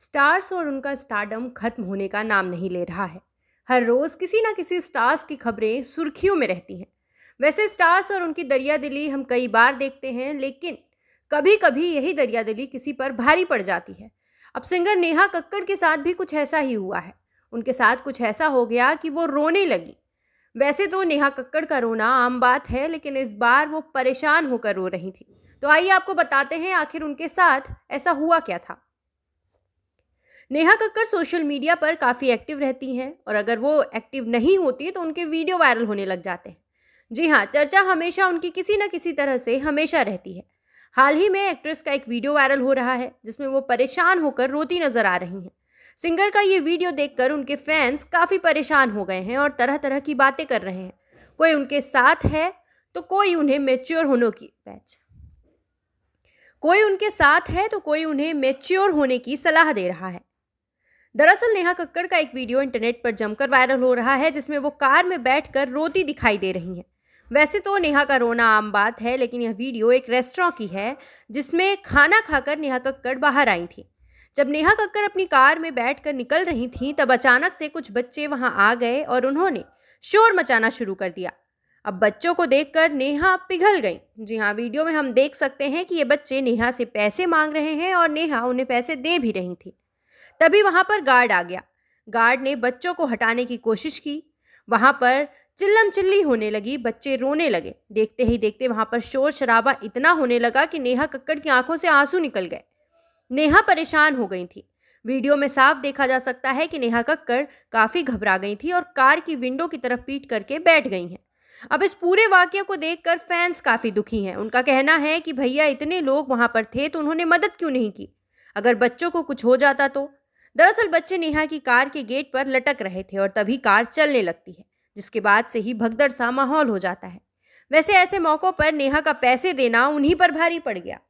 Stars और उनका stardom खत्म होने का नाम नहीं ले रहा है। हर रोज़ किसी ना किसी स्टार्स की खबरें सुर्खियों में रहती हैं। वैसे स्टार्स और उनकी दरियादिली हम कई बार देखते हैं, लेकिन कभी कभी यही दरियादिली किसी पर भारी पड़ जाती है। अब सिंगर नेहा कक्कड़ के साथ भी कुछ ऐसा ही हुआ है। उनके साथ कुछ ऐसा हो गया कि वो रोने लगी। वैसे तो नेहा कक्कड़ का रोना आम बात है, लेकिन इस बार वो परेशान होकर रो रही थी। तो आइए आपको बताते हैं आखिर उनके साथ ऐसा हुआ क्या था। नेहा कक्कड़ सोशल मीडिया पर काफ़ी एक्टिव रहती हैं और अगर वो एक्टिव नहीं होती तो उनके वीडियो वायरल होने लग जाते हैं। जी हाँ, चर्चा हमेशा उनकी किसी न किसी तरह से हमेशा रहती है। हाल ही में एक्ट्रेस का एक वीडियो वायरल हो रहा है जिसमें वो परेशान होकर रोती नजर आ रही हैं। सिंगर का ये वीडियो देखकर उनके फैंस काफ़ी परेशान हो गए हैं और तरह तरह की बातें कर रहे हैं। कोई उनके साथ है तो कोई उन्हें मैच्योर होने की सलाह दे रहा है। दरअसल नेहा कक्कड़ का एक वीडियो इंटरनेट पर जमकर वायरल हो रहा है जिसमें वो कार में बैठकर रोती दिखाई दे रही हैं। वैसे तो नेहा का रोना आम बात है, लेकिन यह वीडियो एक रेस्टोरेंट की है जिसमें खाना खाकर नेहा कक्कड़ बाहर आई थी। जब नेहा कक्कड़ अपनी कार में बैठकर निकल रही थी तब अचानक से कुछ बच्चे वहां आ गए और उन्होंने शोर मचाना शुरू कर दिया। अब बच्चों को देखकर नेहा पिघल गई। जी हाँ, वीडियो में हम देख सकते हैं कि ये बच्चे नेहा से पैसे मांग रहे हैं और नेहा उन्हें पैसे दे भी रही थी। तभी वहाँ पर गार्ड आ गया। गार्ड ने बच्चों को हटाने की कोशिश की। वहाँ पर चिल्लम चिल्ली होने लगी, बच्चे रोने लगे। देखते ही देखते वहाँ पर शोर शराबा इतना होने लगा कि नेहा कक्कड़ की आंखों से आंसू निकल गए। नेहा परेशान हो गई थी। वीडियो में साफ देखा जा सकता है कि नेहा कक्कड़ काफ़ी घबरा गई थी और कार की विंडो की तरफ पीट करके बैठ गई हैं। अब इस पूरे वाकये को देखकर फैंस काफ़ी दुखी हैं। उनका कहना है कि भैया इतने लोग वहाँ पर थे तो उन्होंने मदद क्यों नहीं की, अगर बच्चों को कुछ हो जाता तो। दरअसल बच्चे नेहा की कार के गेट पर लटक रहे थे और तभी कार चलने लगती है, जिसके बाद से ही भगदड़ सा माहौल हो जाता है। वैसे ऐसे मौक़ों पर नेहा का पैसे देना उन्हीं पर भारी पड़ गया।